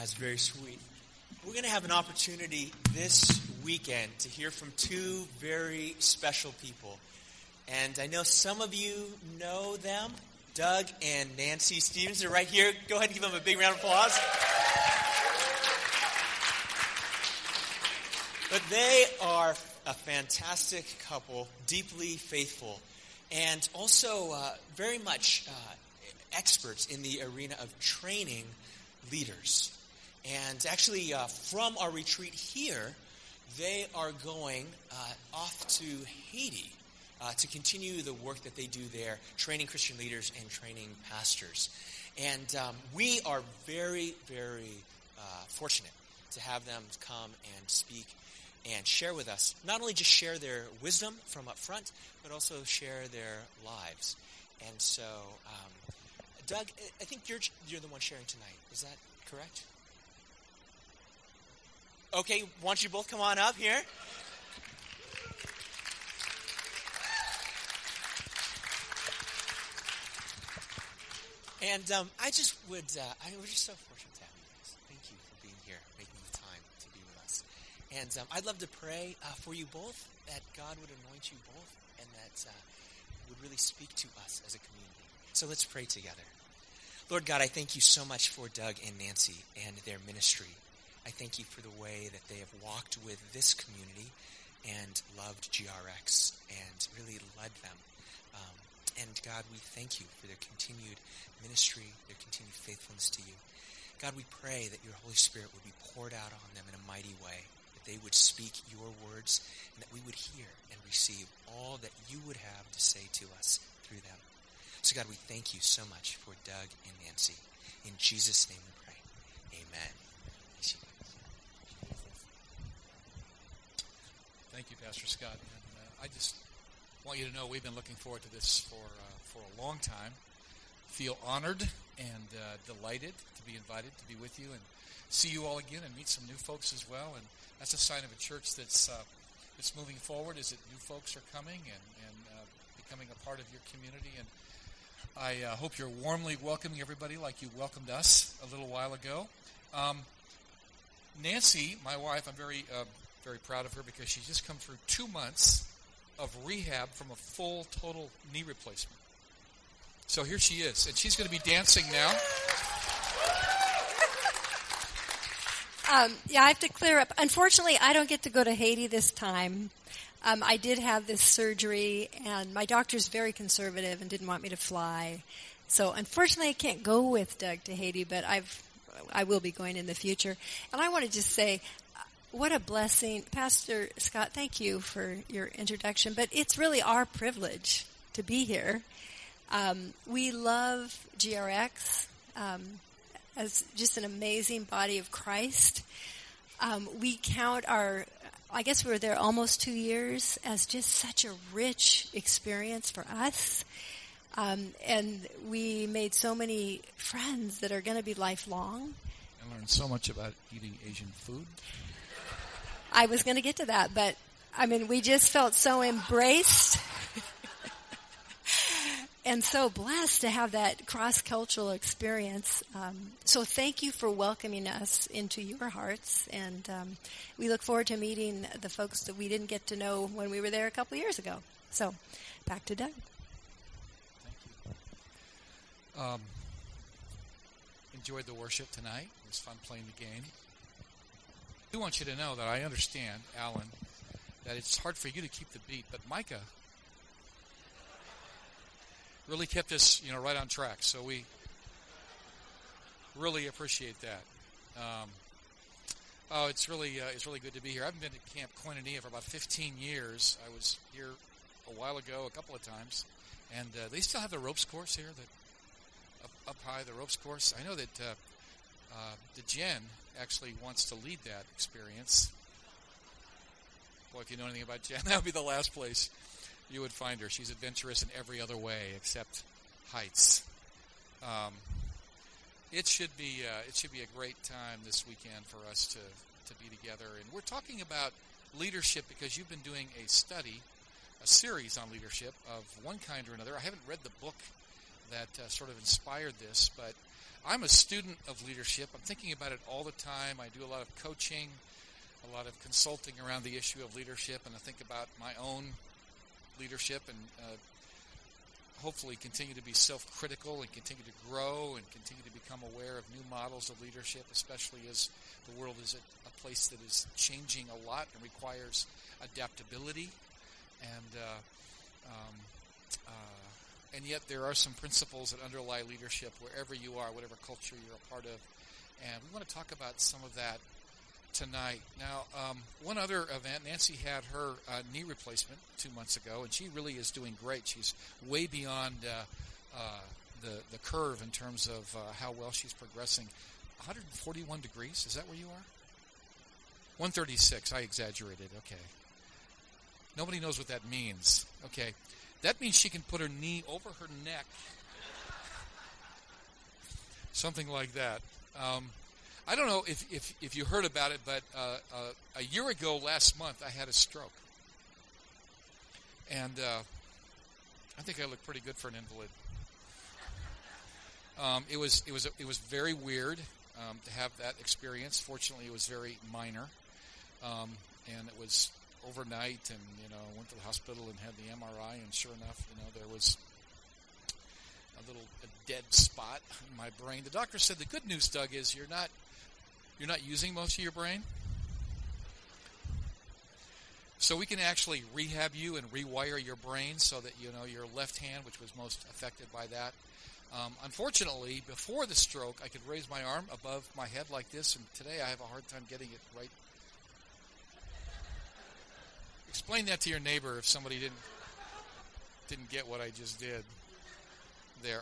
That's very sweet. We're going to have an opportunity this weekend to hear from two very special people. And I know some of you know them. Doug and Nancy Stevens are right here. Go ahead and give them a big round of applause. But they are a fantastic couple, deeply faithful, and also very much experts in the arena of training leaders. And actually, from our retreat here, they are going off to Haiti to continue the work that they do there, training Christian leaders and training pastors. And we are very, very fortunate to have them come and speak and share with us. Not only just share their wisdom from up front, but also share their lives. And so, Doug, I think you're the one sharing tonight. Is that correct? Okay, why don't you both come on up here? And I just would, we're just so fortunate to have you guys. Thank you for being here, making the time to be with us. And I'd love to pray for you both, that God would anoint you both, and that would really speak to us as a community. So let's pray together. Lord God, I thank you so much for Doug and Nancy and their ministry. I thank you for the way that they have walked with this community and loved GRX and really led them. And God, we thank you for their continued ministry, their continued faithfulness to you. God, we pray that your Holy Spirit would be poured out on them in a mighty way, that they would speak your words, and that we would hear and receive all that you would have to say to us through them. So God, we thank you so much for Doug and Nancy. In Jesus' name we pray. Amen. Thank you, Pastor Scott. And I just want you to know we've been looking forward to this for a long time. Feel honored and delighted to be invited to be with you and see you all again and meet some new folks as well. And that's a sign of a church that's moving forward, is that new folks are coming and becoming a part of your community. And I hope you're warmly welcoming everybody like you welcomed us a little while ago. Nancy, my wife, I'm very proud of her because she's just come through 2 months of rehab from a full total knee replacement. So here she is, and she's going to be dancing now. I have to clear up. Unfortunately, I don't get to go to Haiti this time. I did have this surgery, and my doctor's very conservative and didn't want me to fly. So unfortunately, I can't go with Doug to Haiti, but I will be going in the future. And I want to just say, what a blessing. Pastor Scott, thank you for your introduction, but it's really our privilege to be here. We love GRX as just an amazing body of Christ. We count we were there almost 2 years as just such a rich experience for us. And we made so many friends that are going to be lifelong. I learned so much about eating Asian food. I was going to get to that, but, we just felt so embraced and so blessed to have that cross-cultural experience. So thank you for welcoming us into your hearts, and we look forward to meeting the folks that we didn't get to know when we were there a couple years ago. So back to Doug. Thank you. Enjoyed the worship tonight. It was fun playing the game. I do want you to know that I understand, Alan, that it's hard for you to keep the beat, but Micah really kept us, right on track. So we really appreciate that. It's really good to be here. I haven't been to Camp Koinonia for about 15 years. I was here a while ago, a couple of times, and they still have the ropes course here. Up high, the ropes course. I know that the Jen actually wants to lead that experience. Well, if you know anything about Jen, that would be the last place you would find her. She's adventurous in every other way except heights. It should be a great time this weekend for us to be together. And we're talking about leadership because you've been doing a series on leadership of one kind or another. I haven't read the book that sort of inspired this, but I'm a student of leadership. I'm thinking about it all the time. I do a lot of coaching, a lot of consulting around the issue of leadership, and I think about my own leadership and hopefully continue to be self-critical and continue to grow and continue to become aware of new models of leadership, especially as the world is a place that is changing a lot and requires adaptability. And yet there are some principles that underlie leadership wherever you are, whatever culture you're a part of. And we want to talk about some of that tonight. Now, one other event, Nancy had her knee replacement 2 months ago, and she really is doing great. She's way beyond the curve in terms of how well she's progressing. 141 degrees, is that where you are? 136, I exaggerated, okay. Nobody knows what that means, okay. That means she can put her knee over her neck. Something like that. I don't know if you heard about it, but a year ago last month I had a stroke. And I think I look pretty good for an invalid. It was very weird to have that experience. Fortunately, it was very minor. And it was overnight, and went to the hospital and had the MRI, and sure enough, there was a dead spot in my brain. The doctor said the good news, Doug, is you're not using most of your brain, so we can actually rehab you and rewire your brain so that your left hand, which was most affected by that. Unfortunately, before the stroke, I could raise my arm above my head like this, and today I have a hard time getting it right. Explain that to your neighbor if somebody didn't get what I just did there.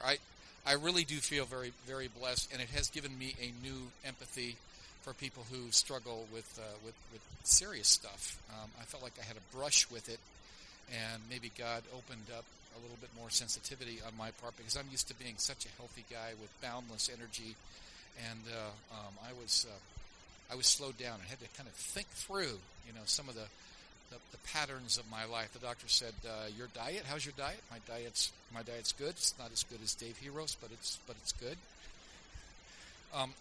I really do feel very, very blessed, and it has given me a new empathy for people who struggle with serious stuff. I felt like I had a brush with it, and maybe God opened up a little bit more sensitivity on my part, because I'm used to being such a healthy guy with boundless energy, and I was slowed down. I had to kind of think through, some of the patterns of my life. The doctor said, "Your diet? How's your diet?" My diet's good. It's not as good as Dave Hero's, but it's good.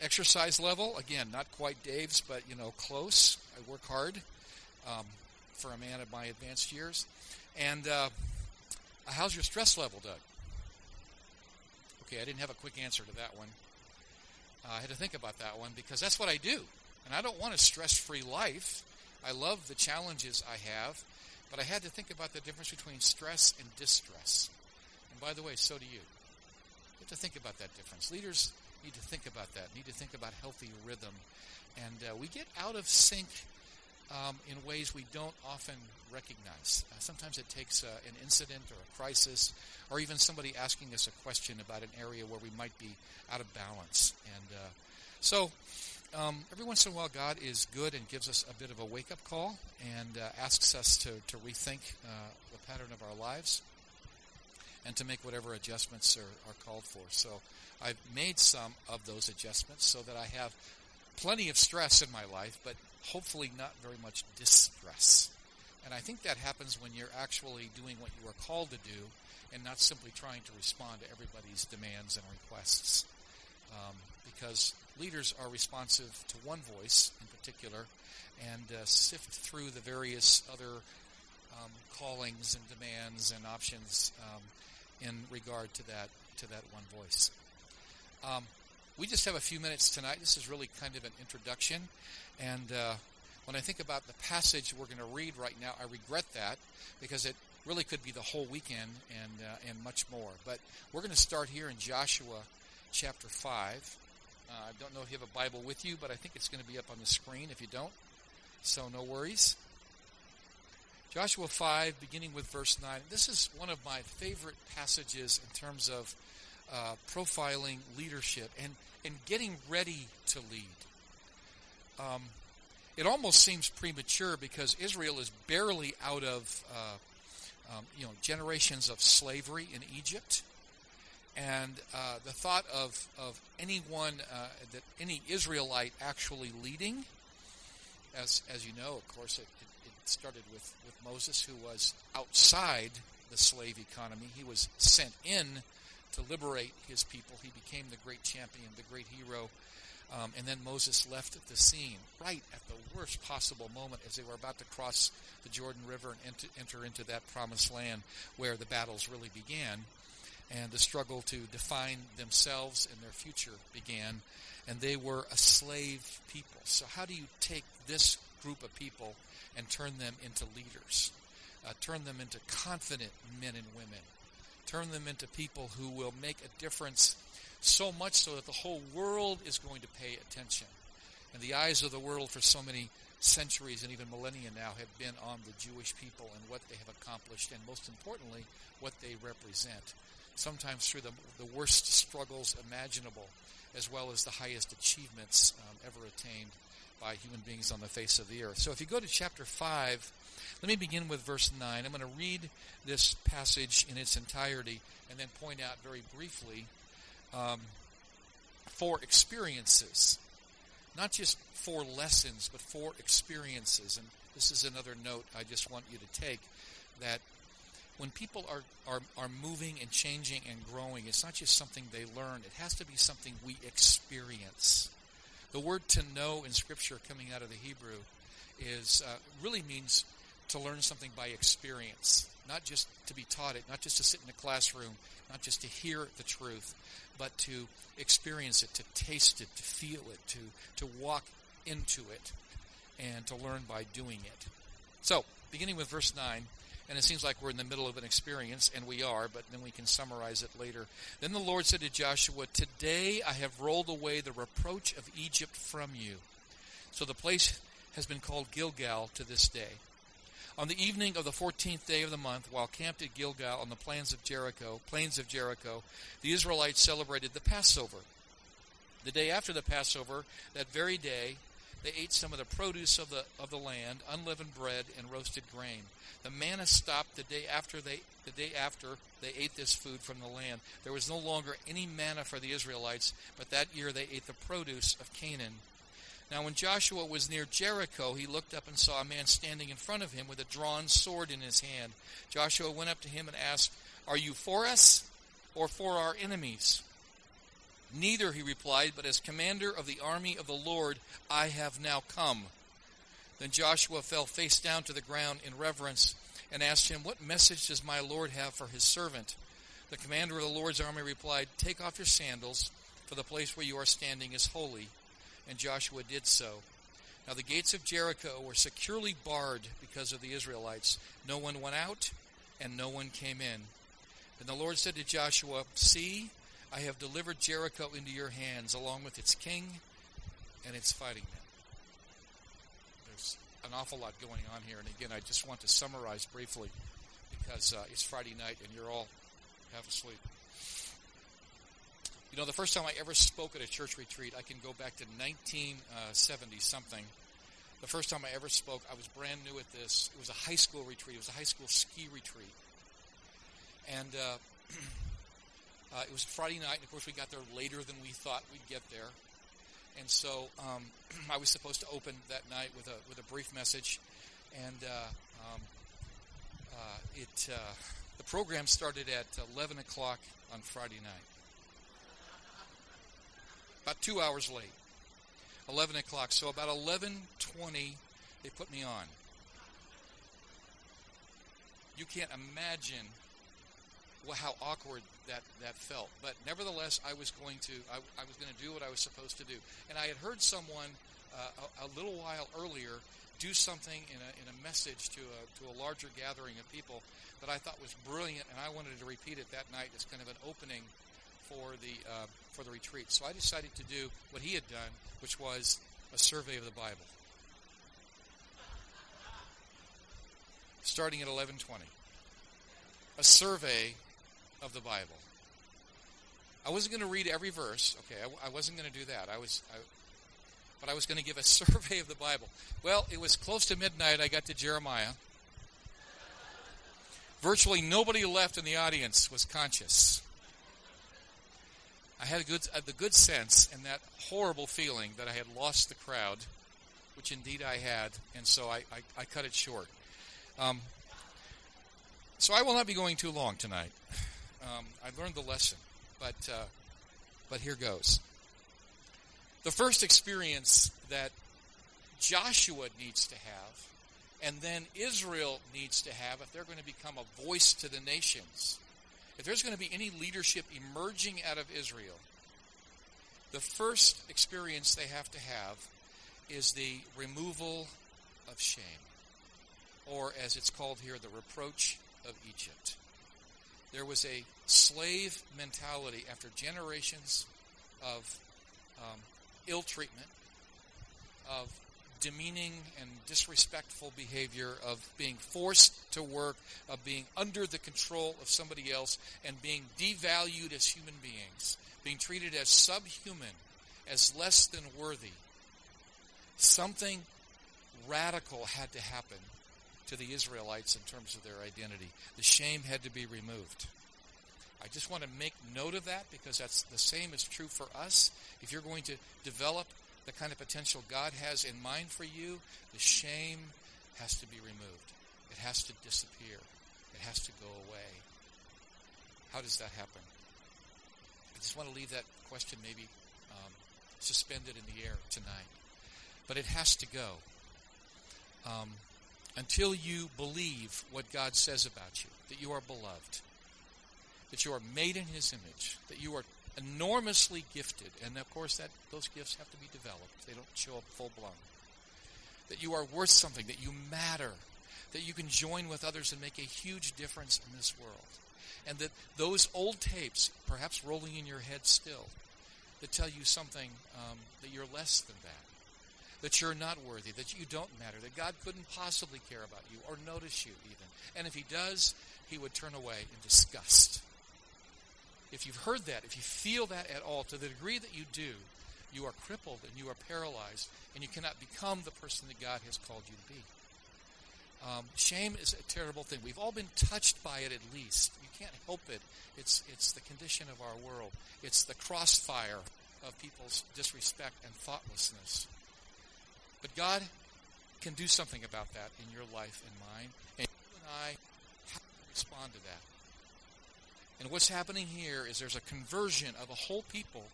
Exercise level, again, not quite Dave's, but close. I work hard for a man of my advanced years. And how's your stress level, Doug? Okay, I didn't have a quick answer to that one. I had to think about that one, because that's what I do, and I don't want a stress-free life. I love the challenges I have, but I had to think about the difference between stress and distress. And by the way, so do you. You have to think about that difference. Leaders need to think about that, need to think about healthy rhythm. And we get out of sync in ways we don't often recognize. Sometimes it takes an incident or a crisis, or even somebody asking us a question about an area where we might be out of balance. And every once in a while, God is good and gives us a bit of a wake-up call, and asks us to rethink the pattern of our lives and to make whatever adjustments are called for. So I've made some of those adjustments so that I have plenty of stress in my life, but hopefully not very much distress. And I think that happens when you're actually doing what you are called to do and not simply trying to respond to everybody's demands and requests. Because leaders are responsive to one voice in particular, and sift through the various other callings and demands and options in regard to that one voice. We just have a few minutes tonight. This is really kind of an introduction, and when I think about the passage we're going to read right now, I regret that, because it really could be the whole weekend and much more. But we're going to start here in Joshua chapter 5. I don't know if you have a Bible with you, but I think it's going to be up on the screen if you don't, so no worries. Joshua 5, beginning with verse 9. This is one of my favorite passages in terms of profiling leadership and getting ready to lead. It almost seems premature, because Israel is barely out of generations of slavery in Egypt. And the thought of anyone, that any Israelite actually leading, as you know, of course, it started with Moses, who was outside the slave economy. He was sent in to liberate his people. He became the great champion, the great hero. And then Moses left at the scene right at the worst possible moment as they were about to cross the Jordan River and enter into that promised land where the battles really began. And the struggle to define themselves and their future began. And they were a slave people. So how do you take this group of people and turn them into leaders? Turn them into confident men and women. Turn them into people who will make a difference, so much so that the whole world is going to pay attention. And the eyes of the world for so many centuries and even millennia now have been on the Jewish people and what they have accomplished, and most importantly, what they represent. Sometimes through the worst struggles imaginable, as well as the highest achievements ever attained by human beings on the face of the earth. So if you go to chapter 5, let me begin with verse 9. I'm going to read this passage in its entirety and then point out very briefly four experiences, not just four lessons, but four experiences. And this is another note I just want you to take, that when people are moving and changing and growing, it's not just something they learn. It has to be something we experience. The word to know in Scripture coming out of the Hebrew is really means to learn something by experience, not just to be taught it, not just to sit in a classroom, not just to hear the truth, but to experience it, to taste it, to feel it, to walk into it, and to learn by doing it. So, beginning with verse 9, and it seems like we're in the middle of an experience, and we are, but then we can summarize it later. Then the Lord said to Joshua, "Today I have rolled away the reproach of Egypt from you." So the place has been called Gilgal to this day. On the evening of the 14th day of the month, while camped at Gilgal on the plains of Jericho, the Israelites celebrated the Passover. The day after the Passover, that very day, they ate some of the produce of the land, unleavened bread and roasted grain. The manna stopped the day after they ate this food from the land. There was no longer any manna for the Israelites, but that year they ate the produce of Canaan. Now when Joshua was near Jericho, he looked up and saw a man standing in front of him with a drawn sword in his hand. Joshua went up to him and asked, "Are you for us or for our enemies?" "Neither," he replied, "but as commander of the army of the Lord, I have now come." Then Joshua fell face down to the ground in reverence and asked him, "What message does my Lord have for his servant?" The commander of the Lord's army replied, "Take off your sandals, for the place where you are standing is holy." And Joshua did so. Now the gates of Jericho were securely barred because of the Israelites. No one went out, and no one came in. And the Lord said to Joshua, "See, I have delivered Jericho into your hands, along with its king and its fighting men." There's an awful lot going on here. And again, I just want to summarize briefly because it's Friday night and you're all half asleep. You know, the first time I ever spoke at a church retreat, I can go back to 1970-something. The first time I ever spoke, I was brand new at this. It was a high school retreat. It was a high school ski retreat. And it was Friday night, and of course we got there later than we thought we'd get there. And so I was supposed to open that night with a brief message. And the program started at 11 o'clock on Friday night. About 2 hours late, 11 o'clock. So about 11:20, they put me on. You can't imagine how awkward that felt. But nevertheless, I was going to do what I was supposed to do. And I had heard someone a little while earlier do something in a message to a larger gathering of people that I thought was brilliant, and I wanted to repeat it that night as kind of an opening for the retreat. So I decided to do what he had done, which was a survey of the Bible, starting at 11:20. A survey of the Bible. I wasn't going to read every verse. Okay, I wasn't going to do that. But I was going to give a survey of the Bible. Well, it was close to midnight. I got to Jeremiah. Virtually nobody left in the audience was conscious. I had the good sense and that horrible feeling that I had lost the crowd, which indeed I had, and so I cut it short. So I will not be going too long tonight. I learned the lesson. But here goes. The first experience that Joshua needs to have, and then Israel needs to have, if they're going to become a voice to the nations, if there's going to be any leadership emerging out of Israel, the first experience they have to have is the removal of shame, or as it's called here, the reproach of Egypt. There was a slave mentality after generations of ill treatment, of demeaning and disrespectful behavior, of being forced to work, of being under the control of somebody else, and being devalued as human beings, being treated as subhuman, as less than worthy. Something radical had to happen to the Israelites in terms of their identity. The shame had to be removed. I just want to make note of that, because that's the same is true for us. If you're going to develop the kind of potential God has in mind for you, the shame has to be removed. It has to disappear. It has to go away. How does that happen? I just want to leave that question maybe suspended in the air tonight. But it has to go. Until you believe what God says about you, that you are beloved, that you are made in His image, that you are enormously gifted, and of course those gifts have to be developed. They don't show up full-blown. That you are worth something, that you matter, that you can join with others and make a huge difference in this world. And that those old tapes, perhaps rolling in your head still, that tell you something that you're less than that, that you're not worthy, that you don't matter, that God couldn't possibly care about you or notice you even. And if He does, He would turn away in disgust. If you've heard that, if you feel that at all, to the degree that you do, you are crippled and you are paralyzed and you cannot become the person that God has called you to be. Shame is a terrible thing. We've all been touched by it at least. You can't help it. It's the condition of our world. It's the crossfire of people's disrespect and thoughtlessness. But God can do something about that in your life and mine. And you and I have to respond to that. And what's happening here is there's a conversion of a whole people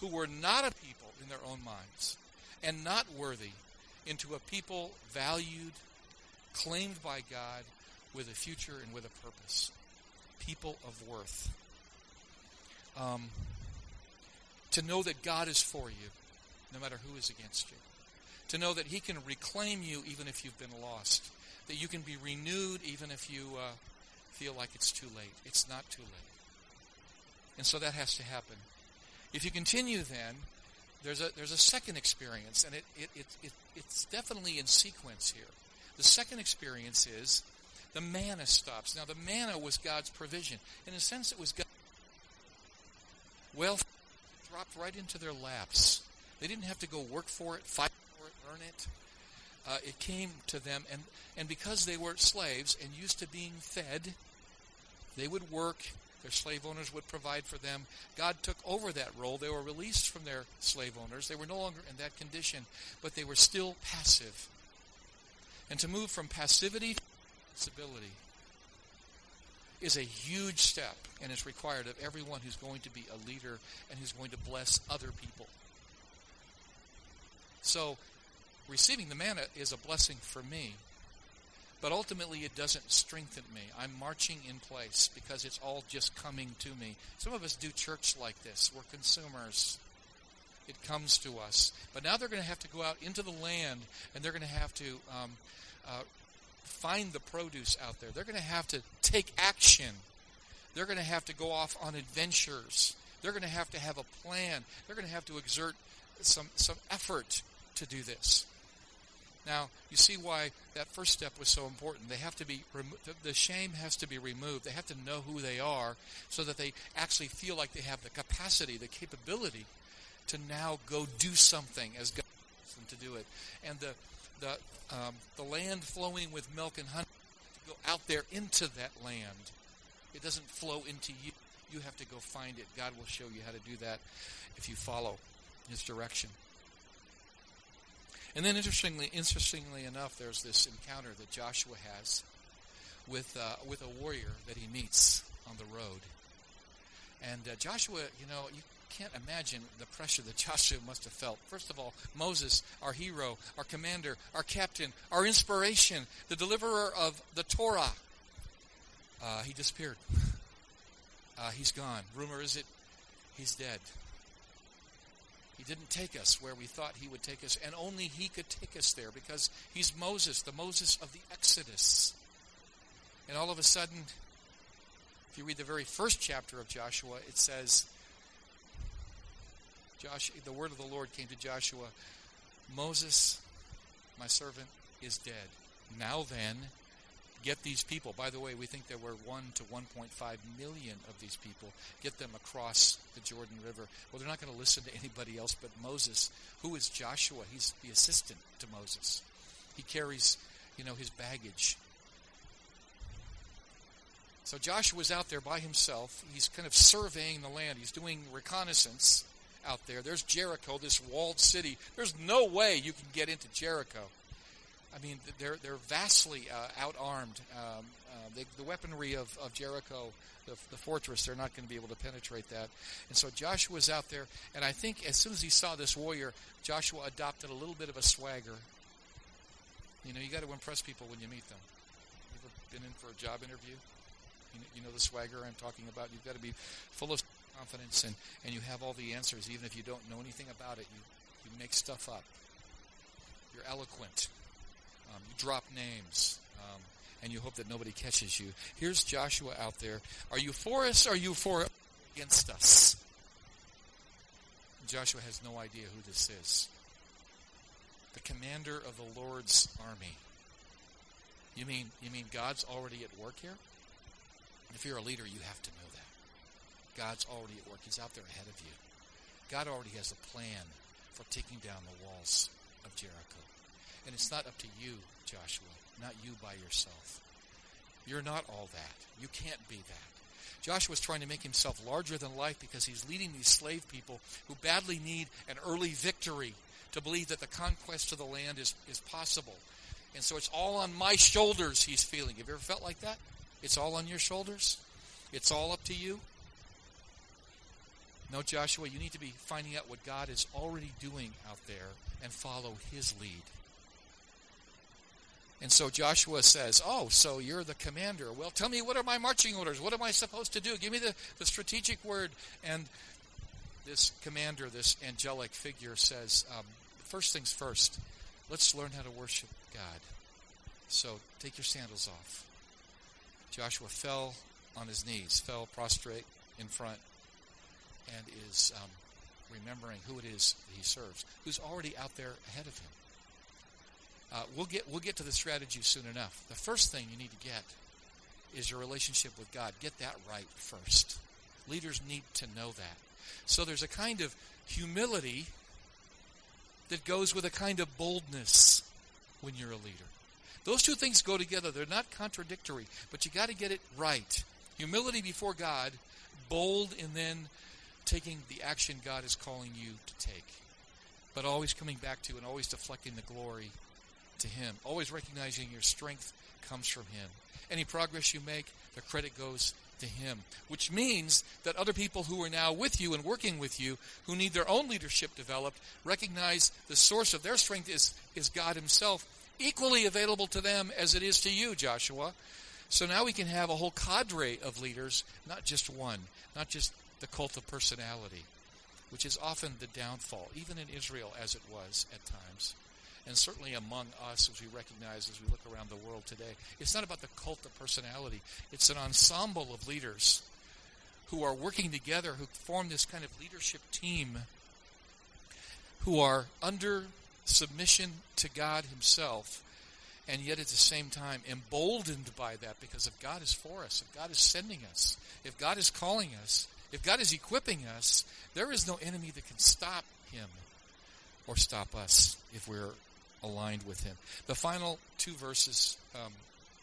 who were not a people in their own minds and not worthy, into a people valued, claimed by God with a future and with a purpose. People of worth. To know that God is for you, no matter who is against you. To know that He can reclaim you even if you've been lost. That you can be renewed even if you feel like it's too late. It's not too late. And so that has to happen. If you continue then, there's a second experience, and it's definitely in sequence here. The second experience is the manna stops. Now the manna was God's provision. In a sense, it was God's wealth dropped right into their laps. They didn't have to go work for it, fight for it, earn it. It came to them, and because they were slaves and used to being fed, they would work, their slave owners would provide for them. God took over that role. They were released from their slave owners. They were no longer in that condition, but they were still passive. And to move from passivity to responsibility is a huge step, and it's required of everyone who's going to be a leader and who's going to bless other people. So receiving the manna is a blessing for me, but ultimately it doesn't strengthen me. I'm marching in place because it's all just coming to me. Some of us do church like this. We're consumers. It comes to us. But now they're going to have to go out into the land, and they're going to have to find the produce out there. They're going to have to take action. They're going to have to go off on adventures. They're going to have a plan. They're going to have to exert some effort to do this. Now, you see why that first step was so important. They have to be the shame has to be removed. They have to know who they are so that they actually feel like they have the capacity, the capability to now go do something as God wants them to do it. And the land flowing with milk and honey, to go out there into that land. It doesn't flow into you. You have to go find it. God will show you how to do that if you follow His direction. And then interestingly enough, there's this encounter that Joshua has with a warrior that he meets on the road. And Joshua, you know, you can't imagine the pressure that Joshua must have felt. First of all, Moses, our hero, our commander, our captain, our inspiration, the deliverer of the Torah. He disappeared. He's gone. Rumor is it, he's dead. He didn't take us where we thought he would take us, and only he could take us there because he's Moses, the Moses of the Exodus. And all of a sudden, if you read the very first chapter of Joshua, it says, the word of the Lord came to Joshua, Moses, my servant, is dead. Now then, get these people. By the way, we think there were 1 to 1.5 million of these people. Get them across the Jordan River. Well, they're not going to listen to anybody else but Moses. Who is Joshua? He's the assistant to Moses. He carries, you know, his baggage. So Joshua's out there by himself. He's kind of surveying the land. He's doing reconnaissance out there. There's Jericho, this walled city. There's no way you can get into Jericho. I mean, they're vastly out-armed. The weaponry of Jericho, the fortress, they're not going to be able to penetrate that. And so Joshua's out there, and I think as soon as he saw this warrior, Joshua adopted a little bit of a swagger. You know, you got to impress people when you meet them. You ever been in for a job interview? You know the swagger I'm talking about. You've got to be full of confidence, and you have all the answers. Even if you don't know anything about it, you make stuff up. You're eloquent. You drop names, and you hope that nobody catches you. Here's Joshua out there. Are you for us? Or are you for against us? Joshua has no idea who this is. The commander of the Lord's army. You mean God's already at work here? If you're a leader, you have to know that. God's already at work. He's out there ahead of you. God already has a plan for taking down the walls of Jericho. And it's not up to you, Joshua, not you by yourself. You're not all that. You can't be that. Joshua's trying to make himself larger than life because he's leading these slave people who badly need an early victory to believe that the conquest of the land is possible. And so it's all on my shoulders, he's feeling. Have you ever felt like that? It's all on your shoulders? It's all up to you? No, Joshua, you need to be finding out what God is already doing out there and follow his lead. And so Joshua says, oh, so you're the commander. Well, tell me, what are my marching orders? What am I supposed to do? Give me the strategic word. And this commander, this angelic figure says, first things first, let's learn how to worship God. So take your sandals off. Joshua fell on his knees, fell prostrate in front, and is remembering who it is that he serves, who's already out there ahead of him. We'll get to the strategy soon enough. The first thing you need to get is your relationship with God. Get that right first. Leaders need to know that. So there's a kind of humility that goes with a kind of boldness when you're a leader. Those two things go together. They're not contradictory, but you got to get it right. Humility before God, bold, and then taking the action God is calling you to take, but always coming back to and always deflecting the glory to him, always recognizing your strength comes from him. Any progress you make, the credit goes to him, which means that other people who are now with you and working with you, who need their own leadership developed, recognize the source of their strength is God himself, equally available to them as it is to you, Joshua. So now we can have a whole cadre of leaders, not just one, not just the cult of personality, which is often the downfall, even in Israel as it was at times. And certainly among us, as we recognize, as we look around the world today, it's not about the cult of personality. It's an ensemble of leaders who are working together, who form this kind of leadership team, who are under submission to God himself, and yet at the same time emboldened by that, because if God is for us, if God is sending us, if God is calling us, if God is equipping us, there is no enemy that can stop him or stop us if we're aligned with him. The final two verses,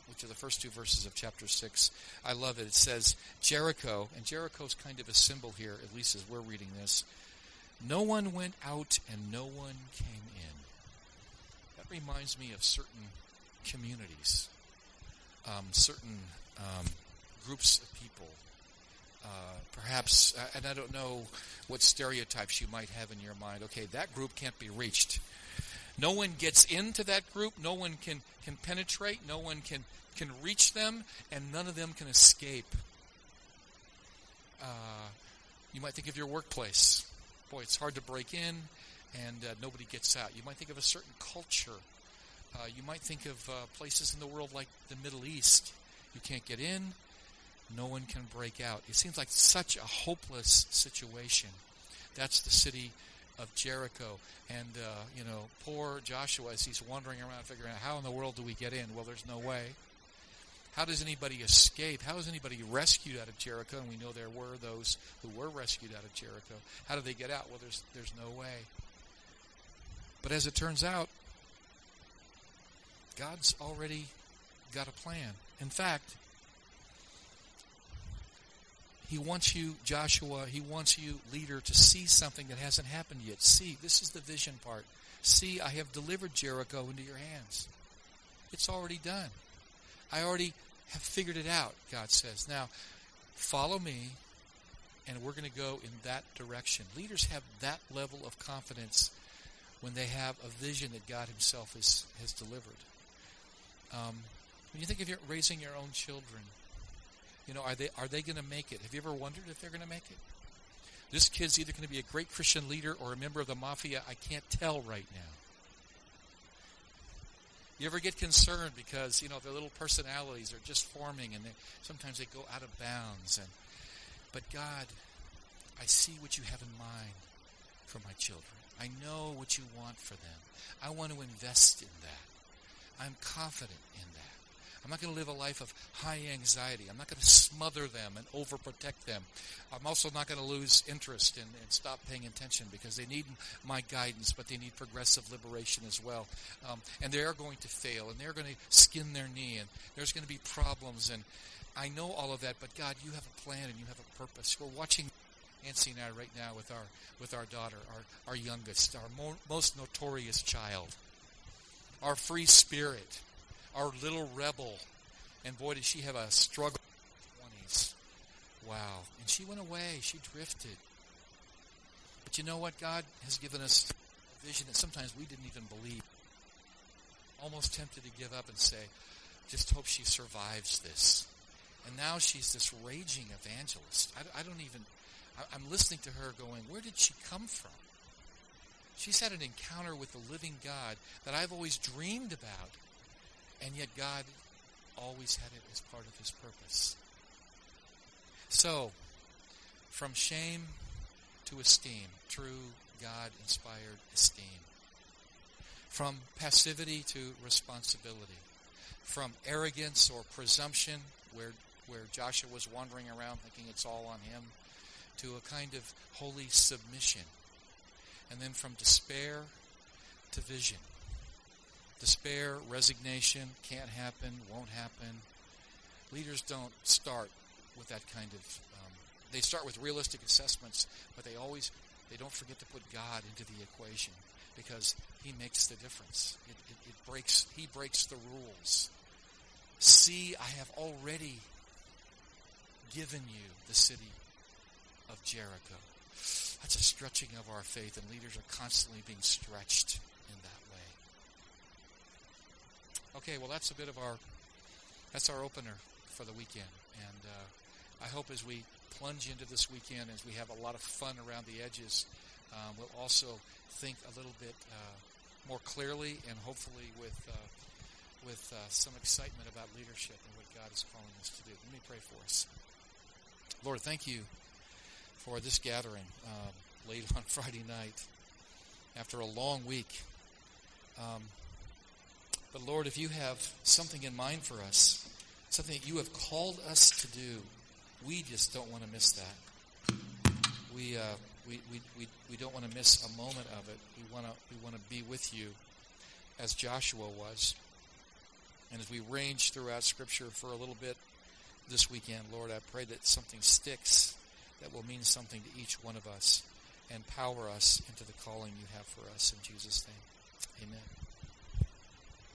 which are the first two verses of chapter 6, I love it. It says, Jericho, and Jericho's kind of a symbol here, at least as we're reading this, no one went out and no one came in. That reminds me of certain communities, certain groups of people perhaps, and I don't know what stereotypes you might have in your mind. Okay, that group can't be reached. No one gets into that group. No one can penetrate. No one can reach them, and none of them can escape. You might think of your workplace. Boy, it's hard to break in, and nobody gets out. You might think of a certain culture. You might think of places in the world like the Middle East. You can't get in. No one can break out. It seems like such a hopeless situation. That's the city of Jericho. And, poor Joshua, as he's wandering around figuring out, how in the world do we get in? Well, there's no way. How does anybody escape? How is anybody rescued out of Jericho? And we know there were those who were rescued out of Jericho. How do they get out? Well, there's no way. But as it turns out, God's already got a plan. In fact, He wants you, Joshua, He wants you, leader, to see something that hasn't happened yet. See, this is the vision part. See, I have delivered Jericho into your hands. It's already done. I already have figured it out, God says. Now, follow me, and we're going to go in that direction. Leaders have that level of confidence when they have a vision that God Himself has delivered. When you think of raising your own children, are they going to make it? Have you ever wondered if they're going to make it? This kid's either going to be a great Christian leader or a member of the mafia. I can't tell right now. You ever get concerned because, their little personalities are just forming, and sometimes they go out of bounds. But God, I see what you have in mind for my children. I know what you want for them. I want to invest in that. I'm confident in that. I'm not going to live a life of high anxiety. I'm not going to smother them and overprotect them. I'm also not going to lose interest and stop paying attention, because they need my guidance, but they need progressive liberation as well. And they are going to fail, and they're going to skin their knee, and there's going to be problems. And I know all of that, but God, you have a plan and you have a purpose. We're watching Nancy and I right now with our daughter, our youngest, our most notorious child, our free spirit, our little rebel. And boy, did she have a struggle in her 20s. Wow. And she went away. She drifted. But you know what? God has given us a vision that sometimes we didn't even believe. Almost tempted to give up and say, just hope she survives this. And now she's this raging evangelist. I'm listening to her going, where did she come from? She's had an encounter with the living God that I've always dreamed about. And yet God always had it as part of His purpose. So, from shame to esteem, true God-inspired esteem. From passivity to responsibility. From arrogance or presumption, where Joshua was wandering around thinking it's all on him, to a kind of holy submission. And then from despair to vision. Despair, resignation, can't happen, won't happen. Leaders don't start with that kind of, they start with realistic assessments, but they don't forget to put God into the equation, because He makes the difference. He breaks the rules. See, I have already given you the city of Jericho. That's a stretching of our faith, and leaders are constantly being stretched in that. Okay, well, that's a bit of our opener for the weekend. And I hope as we plunge into this weekend, as we have a lot of fun around the edges, we'll also think a little bit more clearly, and hopefully with some excitement about leadership and what God is calling us to do. Let me pray for us. Lord, thank you for this gathering late on Friday night after a long week. But Lord, if you have something in mind for us, something that you have called us to do, we just don't want to miss that. We don't want to miss a moment of it. We want to be with you, as Joshua was, and as we range throughout Scripture for a little bit this weekend, Lord, I pray that something sticks that will mean something to each one of us and power us into the calling you have for us. In Jesus' name, amen.